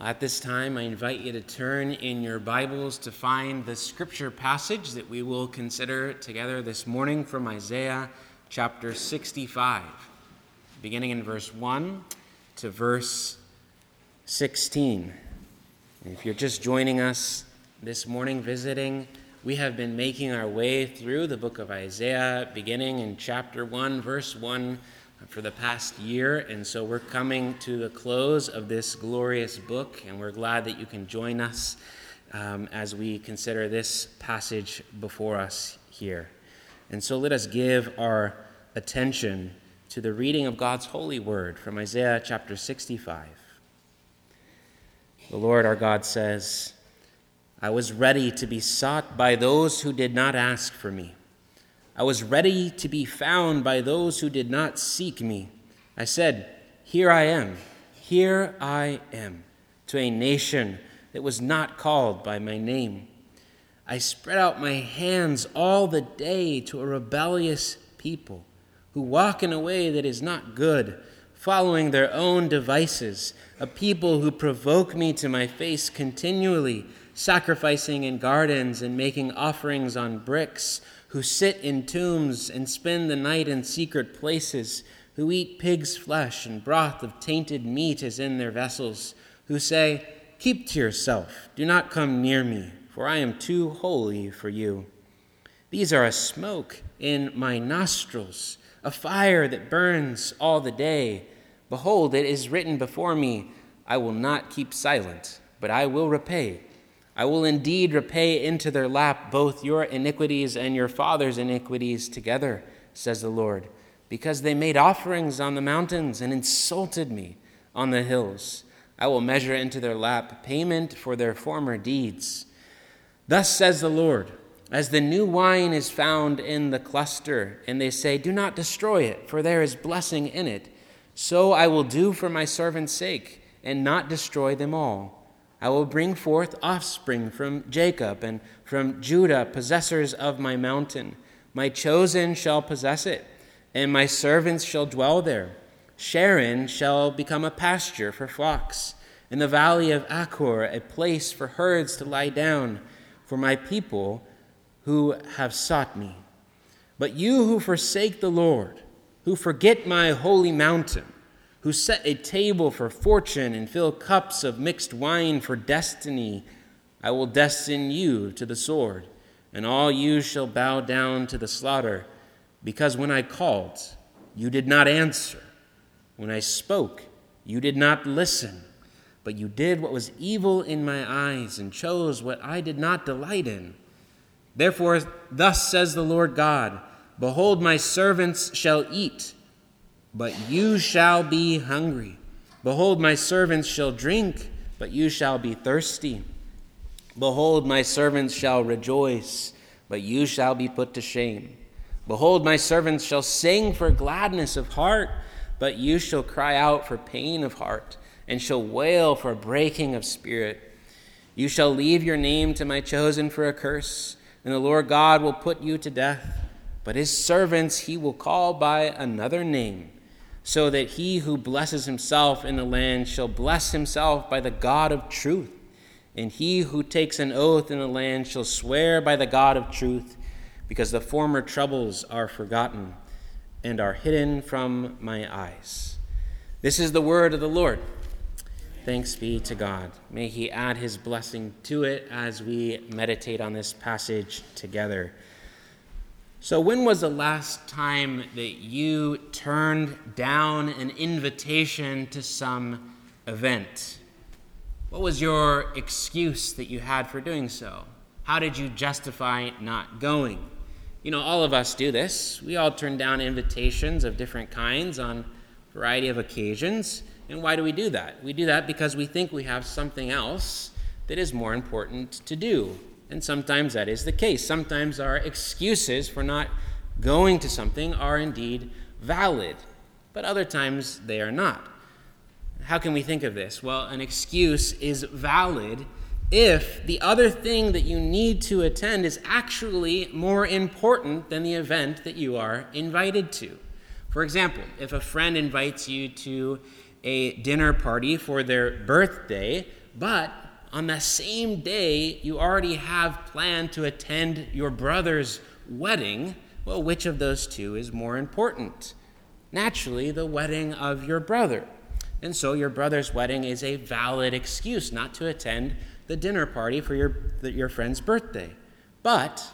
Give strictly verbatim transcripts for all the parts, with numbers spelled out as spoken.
At this time, I invite you to turn in your Bibles to find the scripture passage that we will consider together this morning from Isaiah chapter sixty-five, beginning in verse one to verse sixteen. And if you're just joining us this morning visiting, we have been making our way through the book of Isaiah, beginning in chapter one, verse one, for the past year, and so we're coming to the close of this glorious book, and we're glad that you can join us um, as we consider this passage before us here. And so let us give our attention to the reading of God's holy word from Isaiah chapter sixty-five. The Lord our God says, "I was ready to be sought by those who did not ask for me. I was ready to be found by those who did not seek me. I said, 'Here I am, here I am,' to a nation that was not called by my name. I spread out my hands all the day to a rebellious people who walk in a way that is not good, following their own devices, a people who provoke me to my face continually, sacrificing in gardens and making offerings on bricks, who sit in tombs and spend the night in secret places, who eat pig's flesh and broth of tainted meat is in their vessels, who say, 'Keep to yourself, do not come near me, for I am too holy for you.' These are a smoke in my nostrils, a fire that burns all the day. Behold, it is written before me, 'I will not keep silent, but I will repay. I will indeed repay into their lap both your iniquities and your father's iniquities together,' says the Lord, 'because they made offerings on the mountains and insulted me on the hills. I will measure into their lap payment for their former deeds.' Thus says the Lord, 'As the new wine is found in the cluster, and they say, "Do not destroy it, for there is blessing in it," so I will do for my servant's sake and not destroy them all. I will bring forth offspring from Jacob and from Judah, possessors of my mountain. My chosen shall possess it, and my servants shall dwell there. Sharon shall become a pasture for flocks, and the valley of Achor a place for herds to lie down, for my people who have sought me. But you who forsake the Lord, who forget my holy mountain, who set a table for fortune and fill cups of mixed wine for destiny, I will destine you to the sword, and all you shall bow down to the slaughter. Because when I called, you did not answer. When I spoke, you did not listen. But you did what was evil in my eyes and chose what I did not delight in. Therefore, thus says the Lord God, 'Behold, my servants shall eat, but you shall be hungry. Behold, my servants shall drink, but you shall be thirsty. Behold, my servants shall rejoice, but you shall be put to shame. Behold, my servants shall sing for gladness of heart, but you shall cry out for pain of heart, and shall wail for breaking of spirit. You shall leave your name to my chosen for a curse, and the Lord God will put you to death. But his servants he will call by another name, so that he who blesses himself in the land shall bless himself by the God of truth, and he who takes an oath in the land shall swear by the God of truth, because the former troubles are forgotten and are hidden from my eyes.'" This is the word of the Lord. Thanks be to God. May he add his blessing to it as we meditate on this passage together. So when was the last time that you turned down an invitation to some event? What was your excuse that you had for doing so? How did you justify not going? You know, all of us do this. We all turn down invitations of different kinds on a variety of occasions. And why do we do that? We do that because we think we have something else that is more important to do. And sometimes that is the case. Sometimes our excuses for not going to something are indeed valid, but other times they are not. How can we think of this? Well, an excuse is valid if the other thing that you need to attend is actually more important than the event that you are invited to. For example, if a friend invites you to a dinner party for their birthday, but on that same day, you already have planned to attend your brother's wedding. Well, which of those two is more important? Naturally, the wedding of your brother. And so your brother's wedding is a valid excuse not to attend the dinner party for your, your friend's birthday. But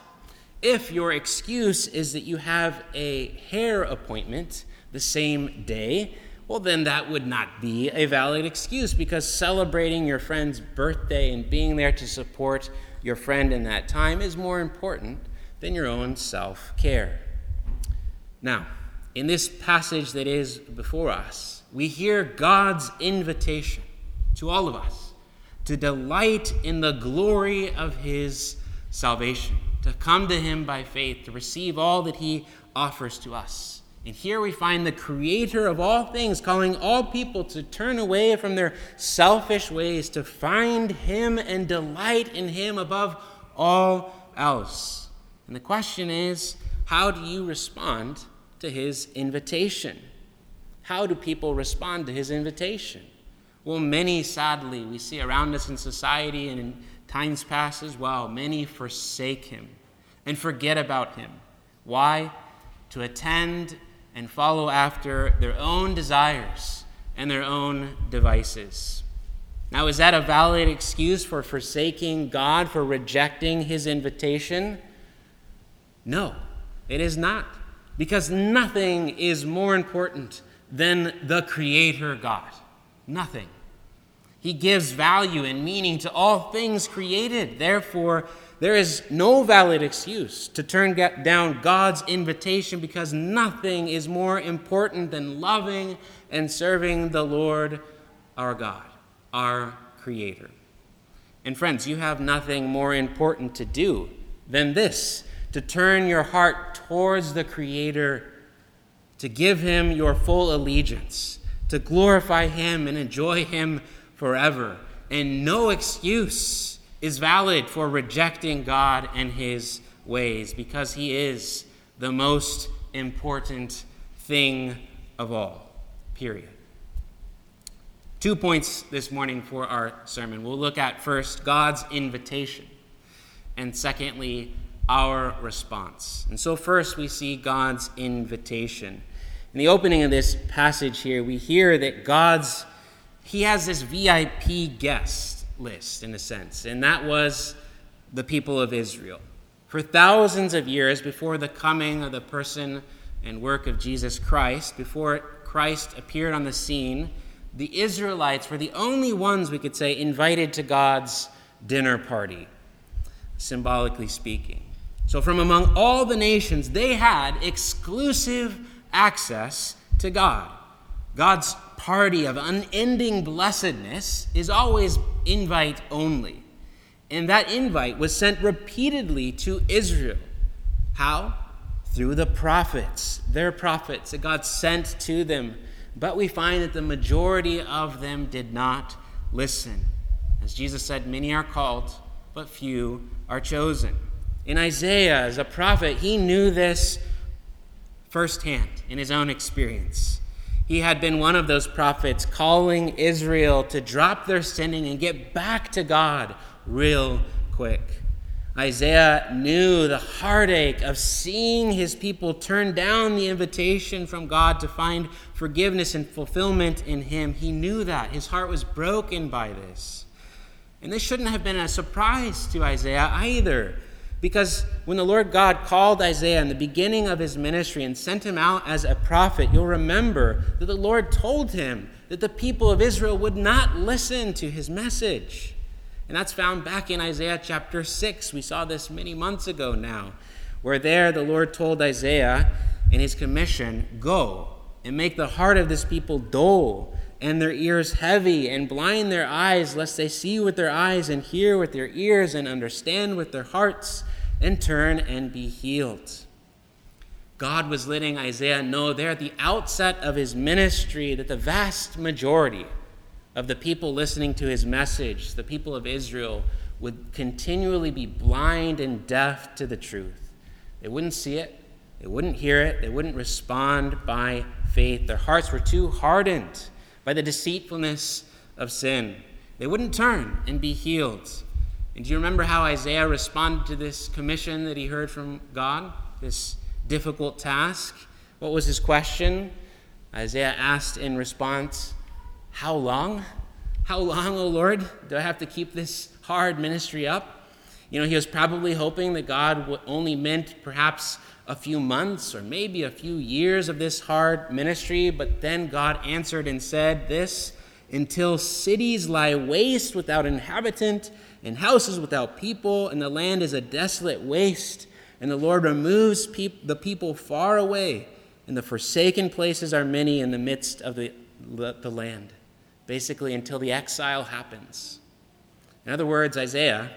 if your excuse is that you have a hair appointment the same day, well, then that would not be a valid excuse, because celebrating your friend's birthday and being there to support your friend in that time is more important than your own self-care. Now, in this passage that is before us, we hear God's invitation to all of us to delight in the glory of his salvation, to come to him by faith, to receive all that he offers to us. And here we find the Creator of all things calling all people to turn away from their selfish ways, to find him and delight in him above all else. And the question is, how do you respond to his invitation? How do people respond to his invitation? Well, many, sadly, we see around us in society and in times past as well, many forsake him and forget about him. Why? To attend and follow after their own desires and their own devices. Now, is that a valid excuse for forsaking God, for rejecting his invitation? No, it is not, because nothing is more important than the Creator God. Nothing. He gives value and meaning to all things created. Therefore, there is no valid excuse to turn down God's invitation, because nothing is more important than loving and serving the Lord our God, our Creator. And friends, you have nothing more important to do than this, to turn your heart towards the Creator, to give him your full allegiance, to glorify him and enjoy him forever. And no excuse is valid for rejecting God and his ways, because he is the most important thing of all, period. Two points this morning for our sermon. We'll look at first God's invitation, and secondly, our response. And so first we see God's invitation. In the opening of this passage here, we hear that God's He has this V I P guest list, in a sense, and that was the people of Israel. For thousands of years before the coming of the person and work of Jesus Christ, before Christ appeared on the scene, the Israelites were the only ones, we could say, invited to God's dinner party, symbolically speaking. So from among all the nations, they had exclusive access to God. God's party of unending blessedness is always invite only. And that invite was sent repeatedly to Israel. How? Through the prophets, their prophets that God sent to them. But we find that the majority of them did not listen. As Jesus said, many are called, but few are chosen. In Isaiah, as a prophet, he knew this firsthand in his own experience. He had been one of those prophets calling Israel to drop their sinning and get back to God real quick. Isaiah knew the heartache of seeing his people turn down the invitation from God to find forgiveness and fulfillment in him. He knew that. His heart was broken by this. And this shouldn't have been a surprise to Isaiah either, because when the Lord God called Isaiah in the beginning of his ministry and sent him out as a prophet, you'll remember that the Lord told him that the people of Israel would not listen to his message. And that's found back in Isaiah chapter six. We saw this many months ago now, where there the Lord told Isaiah in his commission, "Go and make the heart of this people dull and their ears heavy, and blind their eyes, lest they see with their eyes and hear with their ears and understand with their hearts and turn and be healed." God was letting Isaiah know there at the outset of his ministry that the vast majority of the people listening to his message, the people of Israel, would continually be blind and deaf to the truth. They wouldn't see it. They wouldn't hear it. They wouldn't respond by faith. Their hearts were too hardened by the deceitfulness of sin. They wouldn't turn and be healed. And do you remember how Isaiah responded to this commission that he heard from God, this difficult task? What was his question? Isaiah asked in response, "How long? How long, O Lord, do I have to keep this hard ministry up?" You know, he was probably hoping that God only meant perhaps a few months or maybe a few years of this hard ministry, but then God answered and said this, "Until cities lie waste without inhabitant, and houses without people, and the land is a desolate waste, and the Lord removes peop- the people far away, and the forsaken places are many in the midst of the, the, the land." Basically, until the exile happens. In other words, Isaiah,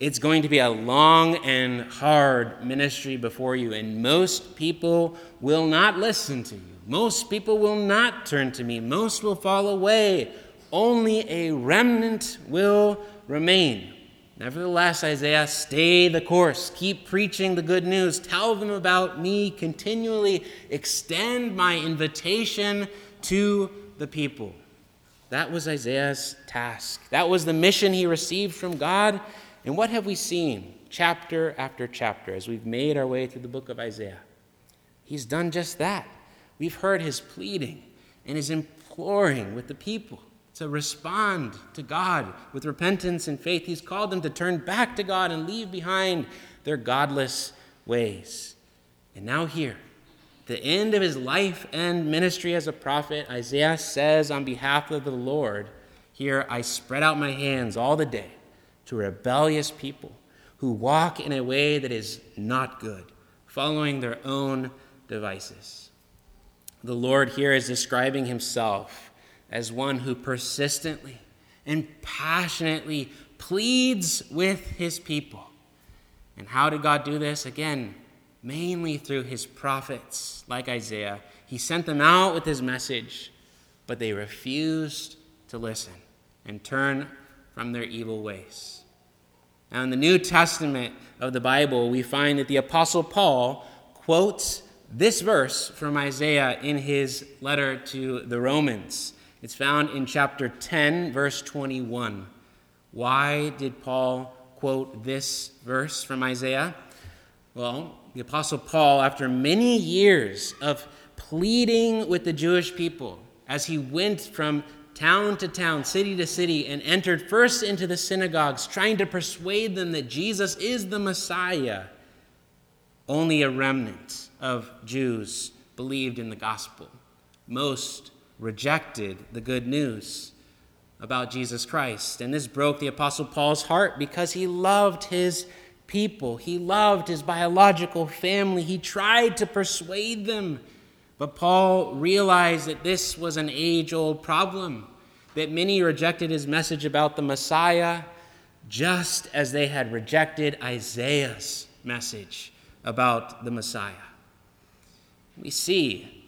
it's going to be a long and hard ministry before you, and most people will not listen to you. Most people will not turn to me. Most will fall away. Only a remnant will remain. Nevertheless, Isaiah, stay the course. Keep preaching the good news. Tell them about me. Continually extend my invitation to the people. That was Isaiah's task. That was the mission he received from God. And what have we seen chapter after chapter as we've made our way through the book of Isaiah? He's done just that. We've heard his pleading and his imploring with the people to respond to God with repentance and faith. He's called them to turn back to God and leave behind their godless ways. And now here, the end of his life and ministry as a prophet, Isaiah says on behalf of the Lord, "Here I spread out my hands all the day to rebellious people who walk in a way that is not good, following their own devices." The Lord here is describing himself as one who persistently and passionately pleads with his people. And how did God do this? Again, mainly through his prophets, like Isaiah. He sent them out with his message, but they refused to listen and turn from their evil ways. Now, in the New Testament of the Bible, we find that the Apostle Paul quotes this verse from Isaiah in his letter to the Romans. It's found in chapter ten, verse twenty-one. Why did Paul quote this verse from Isaiah? Well, the Apostle Paul, after many years of pleading with the Jewish people, as he went from town to town, city to city, and entered first into the synagogues, trying to persuade them that Jesus is the Messiah, only a remnant of Jews believed in the gospel. Most rejected the good news about Jesus Christ. And this broke the Apostle Paul's heart because he loved his people. He loved his biological family. He tried to persuade them. But Paul realized that this was an age-old problem, that many rejected his message about the Messiah just as they had rejected Isaiah's message about the Messiah. We see,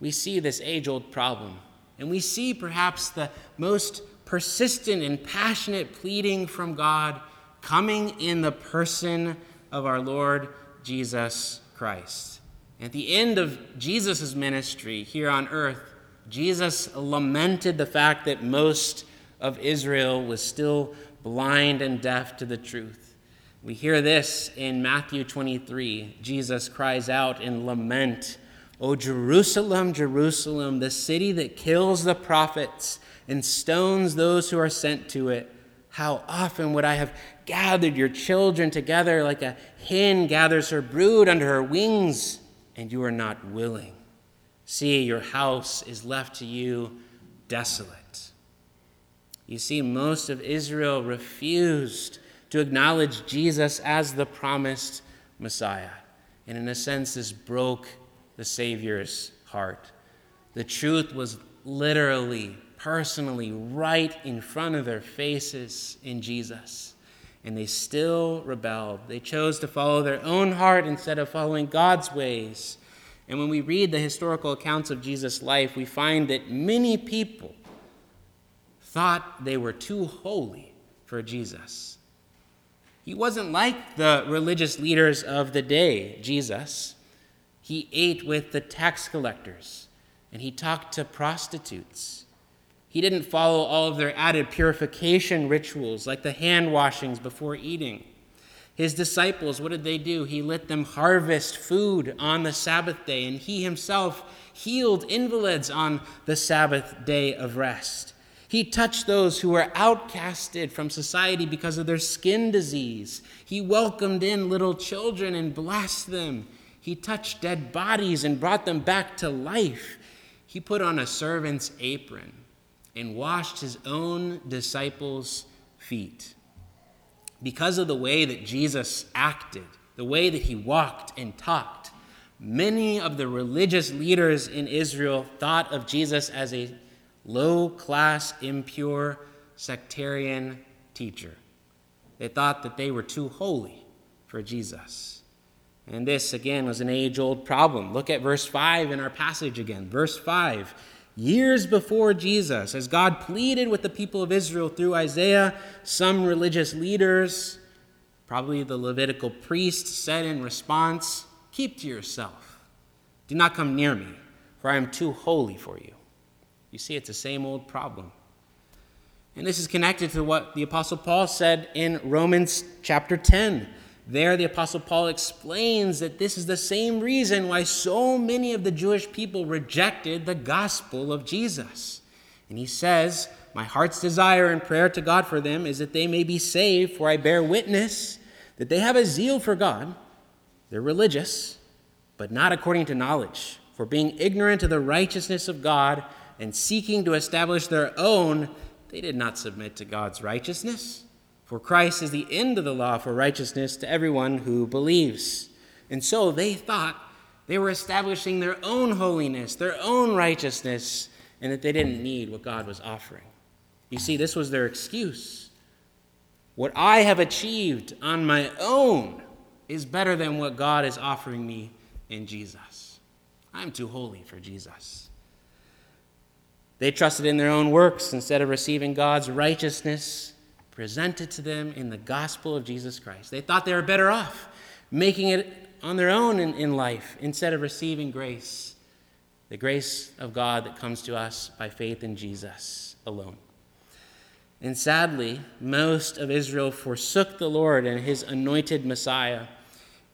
we see this age-old problem, and we see perhaps the most persistent and passionate pleading from God coming in the person of our Lord Jesus Christ. At the end of Jesus' ministry here on earth, Jesus lamented the fact that most of Israel was still blind and deaf to the truth. We hear this in Matthew twenty-three. Jesus cries out in lament, "O Jerusalem, Jerusalem, the city that kills the prophets and stones those who are sent to it. How often would I have gathered your children together like a hen gathers her brood under her wings, and you are not willing. See, your house is left to you desolate." You see, most of Israel refused to acknowledge Jesus as the promised Messiah. And in a sense, this broke the Savior's heart. The truth was literally, personally, right in front of their faces in Jesus. And they still rebelled. They chose to follow their own heart instead of following God's ways. And when we read the historical accounts of Jesus' life, we find that many people thought they were too holy for Jesus. He wasn't like the religious leaders of the day, Jesus. He ate with the tax collectors, and he talked to prostitutes. He didn't follow all of their added purification rituals, like the hand washings before eating. His disciples, what did they do? He let them harvest food on the Sabbath day, and he himself healed invalids on the Sabbath day of rest. He touched those who were outcasted from society because of their skin disease. He welcomed in little children and blessed them. He touched dead bodies and brought them back to life. He put on a servant's apron and washed his own disciples' feet. Because of the way that Jesus acted, the way that he walked and talked, many of the religious leaders in Israel thought of Jesus as a low-class, impure, sectarian teacher. They thought that they were too holy for Jesus. And this, again, was an age-old problem. Look at verse five in our passage again. Verse five, years before Jesus, as God pleaded with the people of Israel through Isaiah, some religious leaders, probably the Levitical priest, said in response, "Keep to yourself. Do not come near me, for I am too holy for you." You see, it's the same old problem. And this is connected to what the Apostle Paul said in Romans chapter ten. There, the Apostle Paul explains that this is the same reason why so many of the Jewish people rejected the gospel of Jesus. And he says, "My heart's desire and prayer to God for them is that they may be saved, for I bear witness that they have a zeal for God. They're religious, but not according to knowledge, for being ignorant of the righteousness of God and seeking to establish their own, they did not submit to God's righteousness. For Christ is the end of the law for righteousness to everyone who believes." And so they thought they were establishing their own holiness, their own righteousness, and that they didn't need what God was offering. You see, this was their excuse. What I have achieved on my own is better than what God is offering me in Jesus. I'm too holy for Jesus. They trusted in their own works instead of receiving God's righteousness presented to them in the gospel of Jesus Christ. They thought they were better off making it on their own in, in life instead of receiving grace, the grace of God that comes to us by faith in Jesus alone. And sadly, most of Israel forsook the Lord and his anointed Messiah.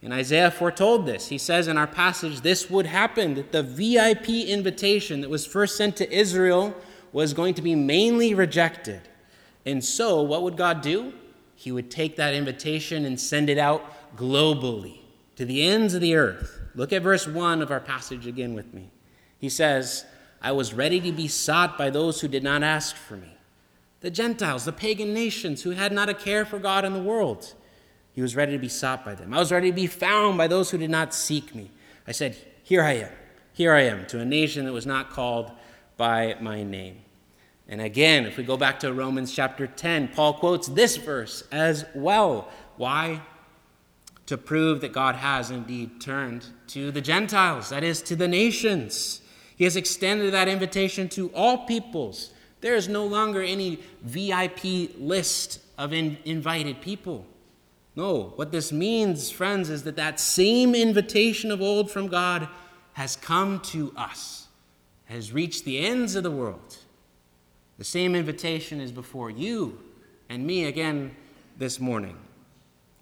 And Isaiah foretold this. He says in our passage, this would happen, that the V I P invitation that was first sent to Israel was going to be mainly rejected. And so what would God do? He would take that invitation and send it out globally to the ends of the earth. Look at verse one of our passage again with me. He says, "I was ready to be sought by those who did not ask for me, the Gentiles, the pagan nations who had not a care for God in the world. He was ready to be sought by them. I was ready to be found by those who did not seek me. I said, here I am, here I am, to a nation that was not called by my name." And again, if we go back to Romans chapter ten, Paul quotes this verse as well. Why? To prove that God has indeed turned to the Gentiles, that is, to the nations. He has extended that invitation to all peoples. There is no longer any V I P list of in- invited people. No, what this means, friends, is that that same invitation of old from God has come to us, has reached the ends of the world. The same invitation is before you and me again this morning.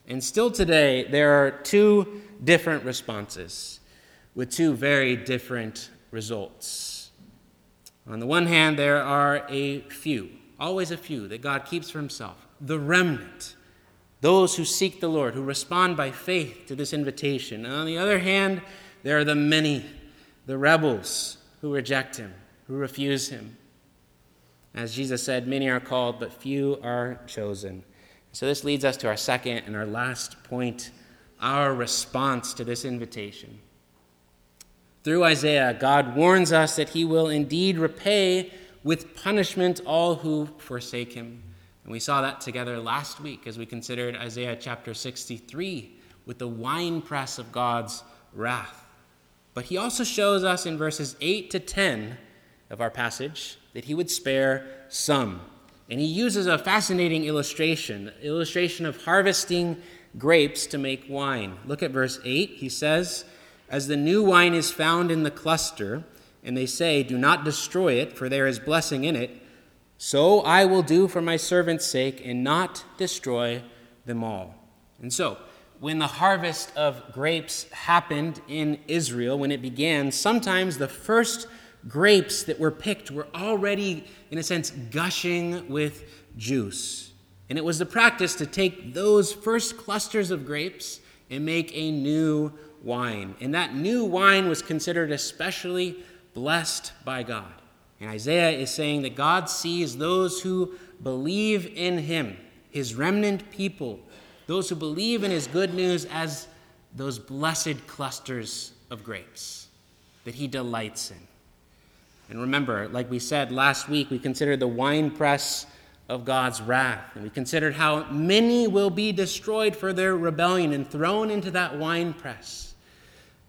And still today, there are two different responses with two very different results. On the one hand, there are a few, always a few, that God keeps for himself, the remnant, those who seek the Lord, who respond by faith to this invitation. And on the other hand, there are the many, the rebels, who reject him, who refuse him. As Jesus said, many are called, but few are chosen. So this leads us to our second and our last point, our response to this invitation. Through Isaiah, God warns us that he will indeed repay with punishment all who forsake him. And we saw that together last week as we considered Isaiah chapter sixty-three with the winepress of God's wrath. But he also shows us in verses eight to ten of our passage that he would spare some. And he uses a fascinating illustration, the illustration of harvesting grapes to make wine. Look at verse eight. He says, "As the new wine is found in the cluster, and they say, do not destroy it, for there is blessing in it, So I will do for my servant's sake and not destroy them all. And so, when the harvest of grapes happened in Israel, when it began, sometimes the first grapes that were picked were already, in a sense, gushing with juice. And it was the practice to take those first clusters of grapes and make a new wine. And that new wine was considered especially blessed by God. And Isaiah is saying that God sees those who believe in him, his remnant people, those who believe in his good news, as those blessed clusters of grapes that he delights in. And remember, like we said last week, we considered the winepress of God's wrath. And we considered how many will be destroyed for their rebellion and thrown into that winepress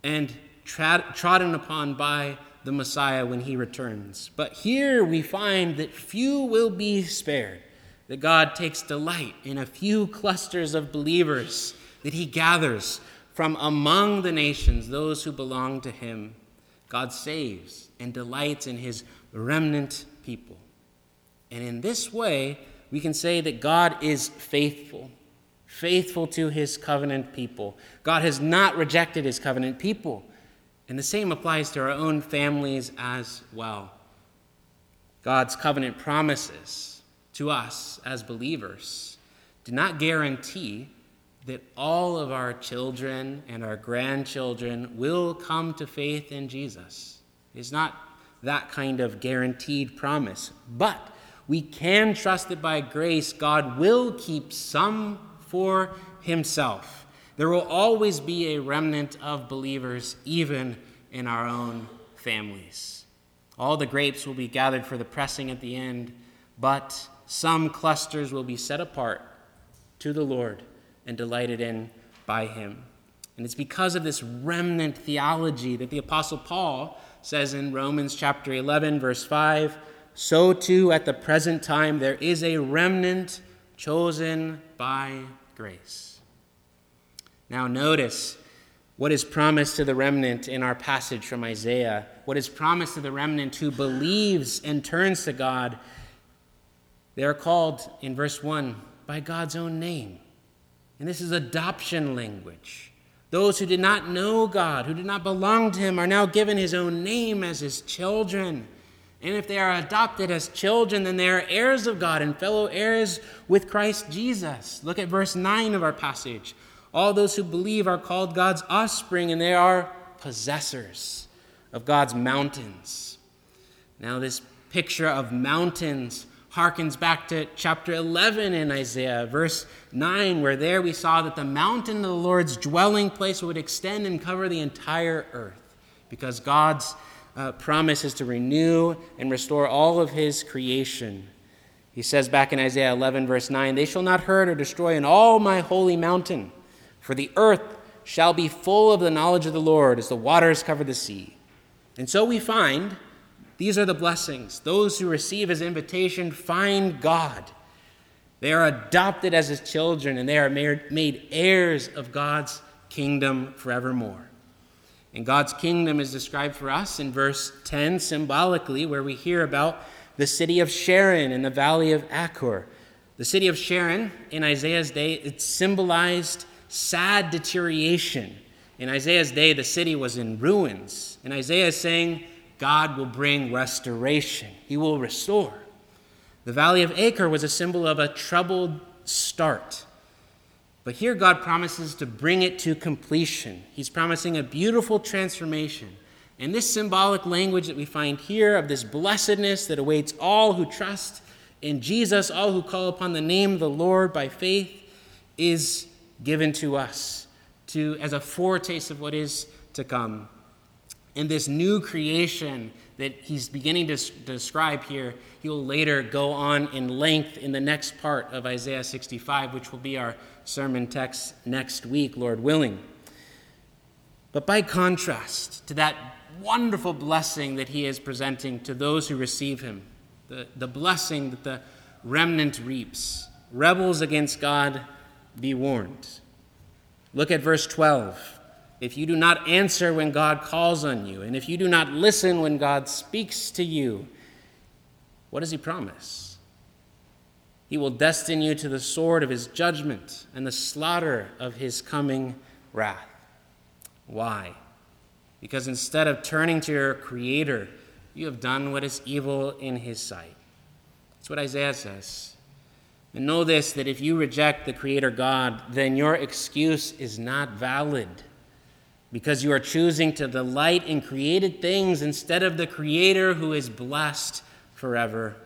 and trod- trodden upon by the Messiah when he returns. But here we find that few will be spared, that God takes delight in a few clusters of believers that he gathers from among the nations, those who belong to him. God saves and delights in his remnant people. And in this way, we can say that God is faithful, faithful to his covenant people. God has not rejected his covenant people. And the same applies to our own families as well. God's covenant promises to us as believers do not guarantee that all of our children and our grandchildren will come to faith in Jesus. It is not that kind of guaranteed promise. But we can trust that by grace, God will keep some for himself. There will always be a remnant of believers, even in our own families. All the grapes will be gathered for the pressing at the end, but some clusters will be set apart to the Lord and delighted in by him. And it's because of this remnant theology that the Apostle Paul says in Romans chapter eleven, verse five, "So too at the present time there is a remnant chosen by grace." Now notice what is promised to the remnant in our passage from Isaiah. What is promised to the remnant who believes and turns to God. They are called, in verse one, by God's own name. And this is adoption language. Those who did not know God, who did not belong to him, are now given his own name as his children. And if they are adopted as children, then they are heirs of God and fellow heirs with Christ Jesus. Look at verse nine of our passage. All those who believe are called God's offspring, and they are possessors of God's mountains. Now, this picture of mountains harkens back to chapter eleven in Isaiah, verse nine, where there we saw that the mountain of the Lord's dwelling place would extend and cover the entire earth, because God's Uh, promises to renew and restore all of his creation. He says back in Isaiah eleven, verse nine, "They shall not hurt or destroy in all my holy mountain, for the earth shall be full of the knowledge of the Lord as the waters cover the sea." And so we find these are the blessings. Those who receive his invitation find God. They are adopted as his children, and they are made heirs of God's kingdom forevermore. And God's kingdom is described for us in verse ten symbolically, where we hear about the city of Sharon in the valley of Achor. The city of Sharon in Isaiah's day, it symbolized sad deterioration. In Isaiah's day, the city was in ruins. And Isaiah is saying, God will bring restoration. He will restore. The valley of Achor was a symbol of a troubled start. But here God promises to bring it to completion. He's promising a beautiful transformation. And this symbolic language that we find here of this blessedness that awaits all who trust in Jesus, all who call upon the name of the Lord by faith, is given to us to as a foretaste of what is to come. And this new creation that he's beginning to describe here, he will later go on in length in the next part of Isaiah sixty-five, which will be our sermon text next week, Lord willing. But by contrast to that wonderful blessing that he is presenting to those who receive him, the, the blessing that the remnant reaps, rebels against God, be warned. Look at verse twelve. If you do not answer when God calls on you, and if you do not listen when God speaks to you, what does he promise? He will destine you to the sword of his judgment and the slaughter of his coming wrath. Why? Because instead of turning to your Creator, you have done what is evil in his sight. That's what Isaiah says. And know this, that if you reject the Creator God, then your excuse is not valid, because you are choosing to delight in created things instead of the Creator who is blessed forever.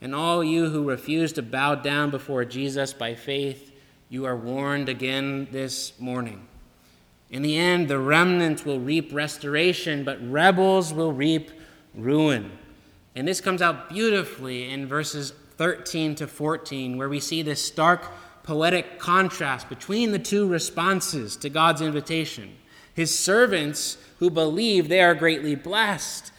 And all you who refuse to bow down before Jesus by faith, you are warned again this morning. In the end, the remnant will reap restoration, but rebels will reap ruin. And this comes out beautifully in verses thirteen to fourteen, where we see this stark poetic contrast between the two responses to God's invitation. His servants who believe, they are greatly blessed,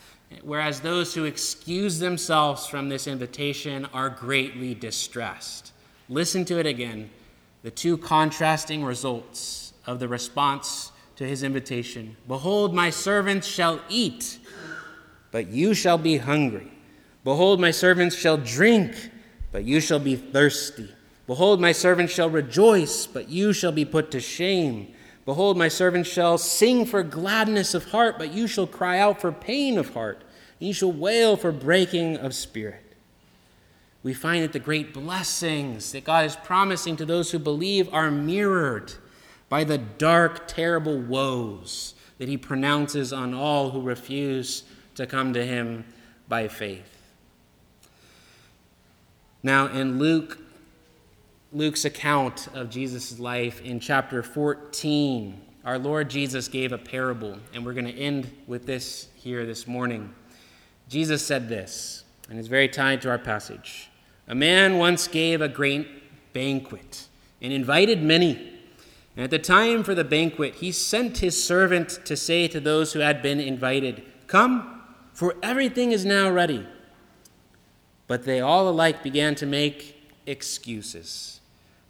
whereas those who excuse themselves from this invitation are greatly distressed. Listen to it again, the two contrasting results of the response to his invitation. Behold, my servants shall eat, but you shall be hungry. Behold, my servants shall drink, but you shall be thirsty. Behold, my servants shall rejoice, but you shall be put to shame. Behold, my servant shall sing for gladness of heart, but you shall cry out for pain of heart, and you shall wail for breaking of spirit. We find that the great blessings that God is promising to those who believe are mirrored by the dark, terrible woes that he pronounces on all who refuse to come to him by faith. Now, in Luke Luke's account of Jesus' life in chapter fourteen, our Lord Jesus gave a parable, and we're going to end with this here this morning. Jesus said this, and it's very tied to our passage. A man once gave a great banquet and invited many. And at the time for the banquet, he sent his servant to say to those who had been invited, "Come, for everything is now ready." But they all alike began to make excuses.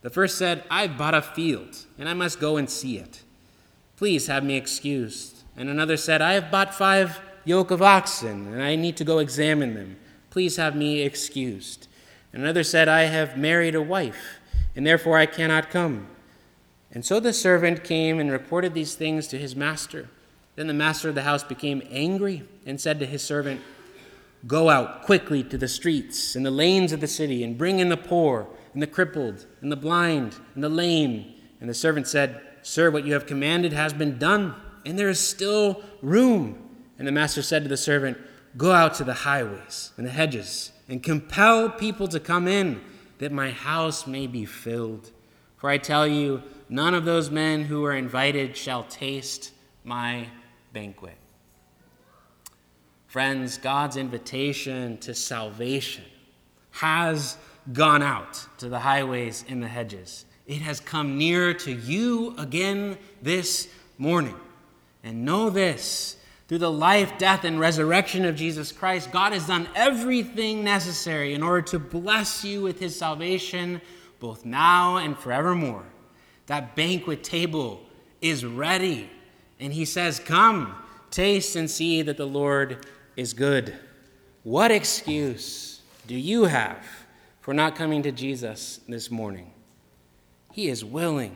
The first said, "I've bought a field, and I must go and see it. Please have me excused." And another said, "I have bought five yoke of oxen, and I need to go examine them. Please have me excused." And another said, "I have married a wife, and therefore I cannot come." And so the servant came and reported these things to his master. Then the master of the house became angry and said to his servant, "Go out quickly to the streets and the lanes of the city and bring in the poor and the crippled and the blind and the lame." And the servant said, "Sir, what you have commanded has been done, and there is still room." And the master said to the servant, "Go out to the highways and the hedges and compel people to come in, that my house may be filled. For I tell you, none of those men who are invited shall taste my banquet." Friends, God's invitation to salvation has gone out to the highways and the hedges. It has come near to you again this morning. And know this, through the life, death, and resurrection of Jesus Christ, God has done everything necessary in order to bless you with his salvation, both now and forevermore. That banquet table is ready, and he says, "Come, taste and see that the Lord is good." What excuse do you have for not coming to Jesus this morning? He is willing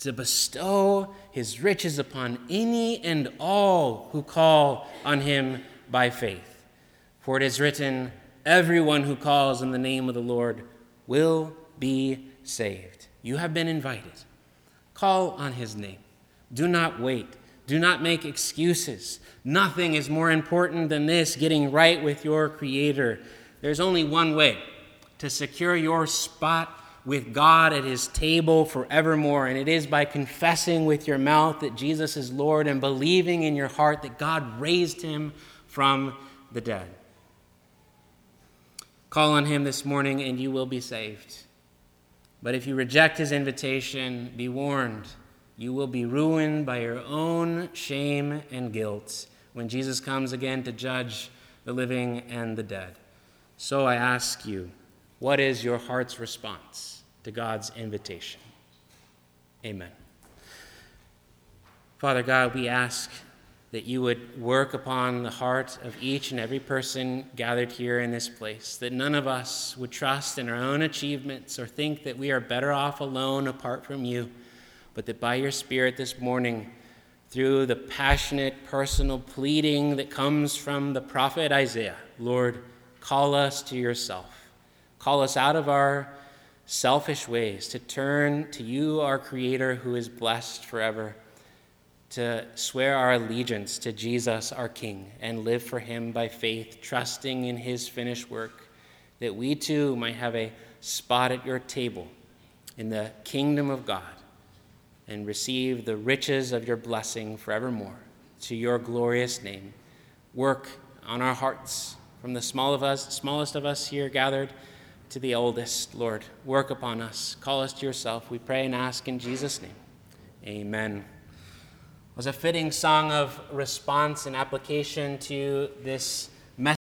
to bestow his riches upon any and all who call on him by faith. For it is written, "Everyone who calls on the name of the Lord will be saved." You have been invited. Call on his name. Do not wait. Do not make excuses. Nothing is more important than this, getting right with your Creator. There's only one way to secure your spot with God at his table forevermore, and it is by confessing with your mouth that Jesus is Lord and believing in your heart that God raised him from the dead. Call on him this morning and you will be saved. But if you reject his invitation, be warned. You will be ruined by your own shame and guilt when Jesus comes again to judge the living and the dead. So I ask you, what is your heart's response to God's invitation? Amen. Father God, we ask that you would work upon the heart of each and every person gathered here in this place, that none of us would trust in our own achievements or think that we are better off alone apart from you, but that by your Spirit this morning, through the passionate personal pleading that comes from the prophet Isaiah, Lord, call us to yourself. Call us out of our selfish ways to turn to you, our Creator, who is blessed forever, to swear our allegiance to Jesus, our King, and live for him by faith, trusting in his finished work, that we too might have a spot at your table in the kingdom of God and receive the riches of your blessing forevermore. To your glorious name, work on our hearts, from the small of us, smallest of us here gathered to the oldest. Lord, work upon us. Call us to yourself. We pray and ask in Jesus' name. Amen. Was a fitting song of response and application to this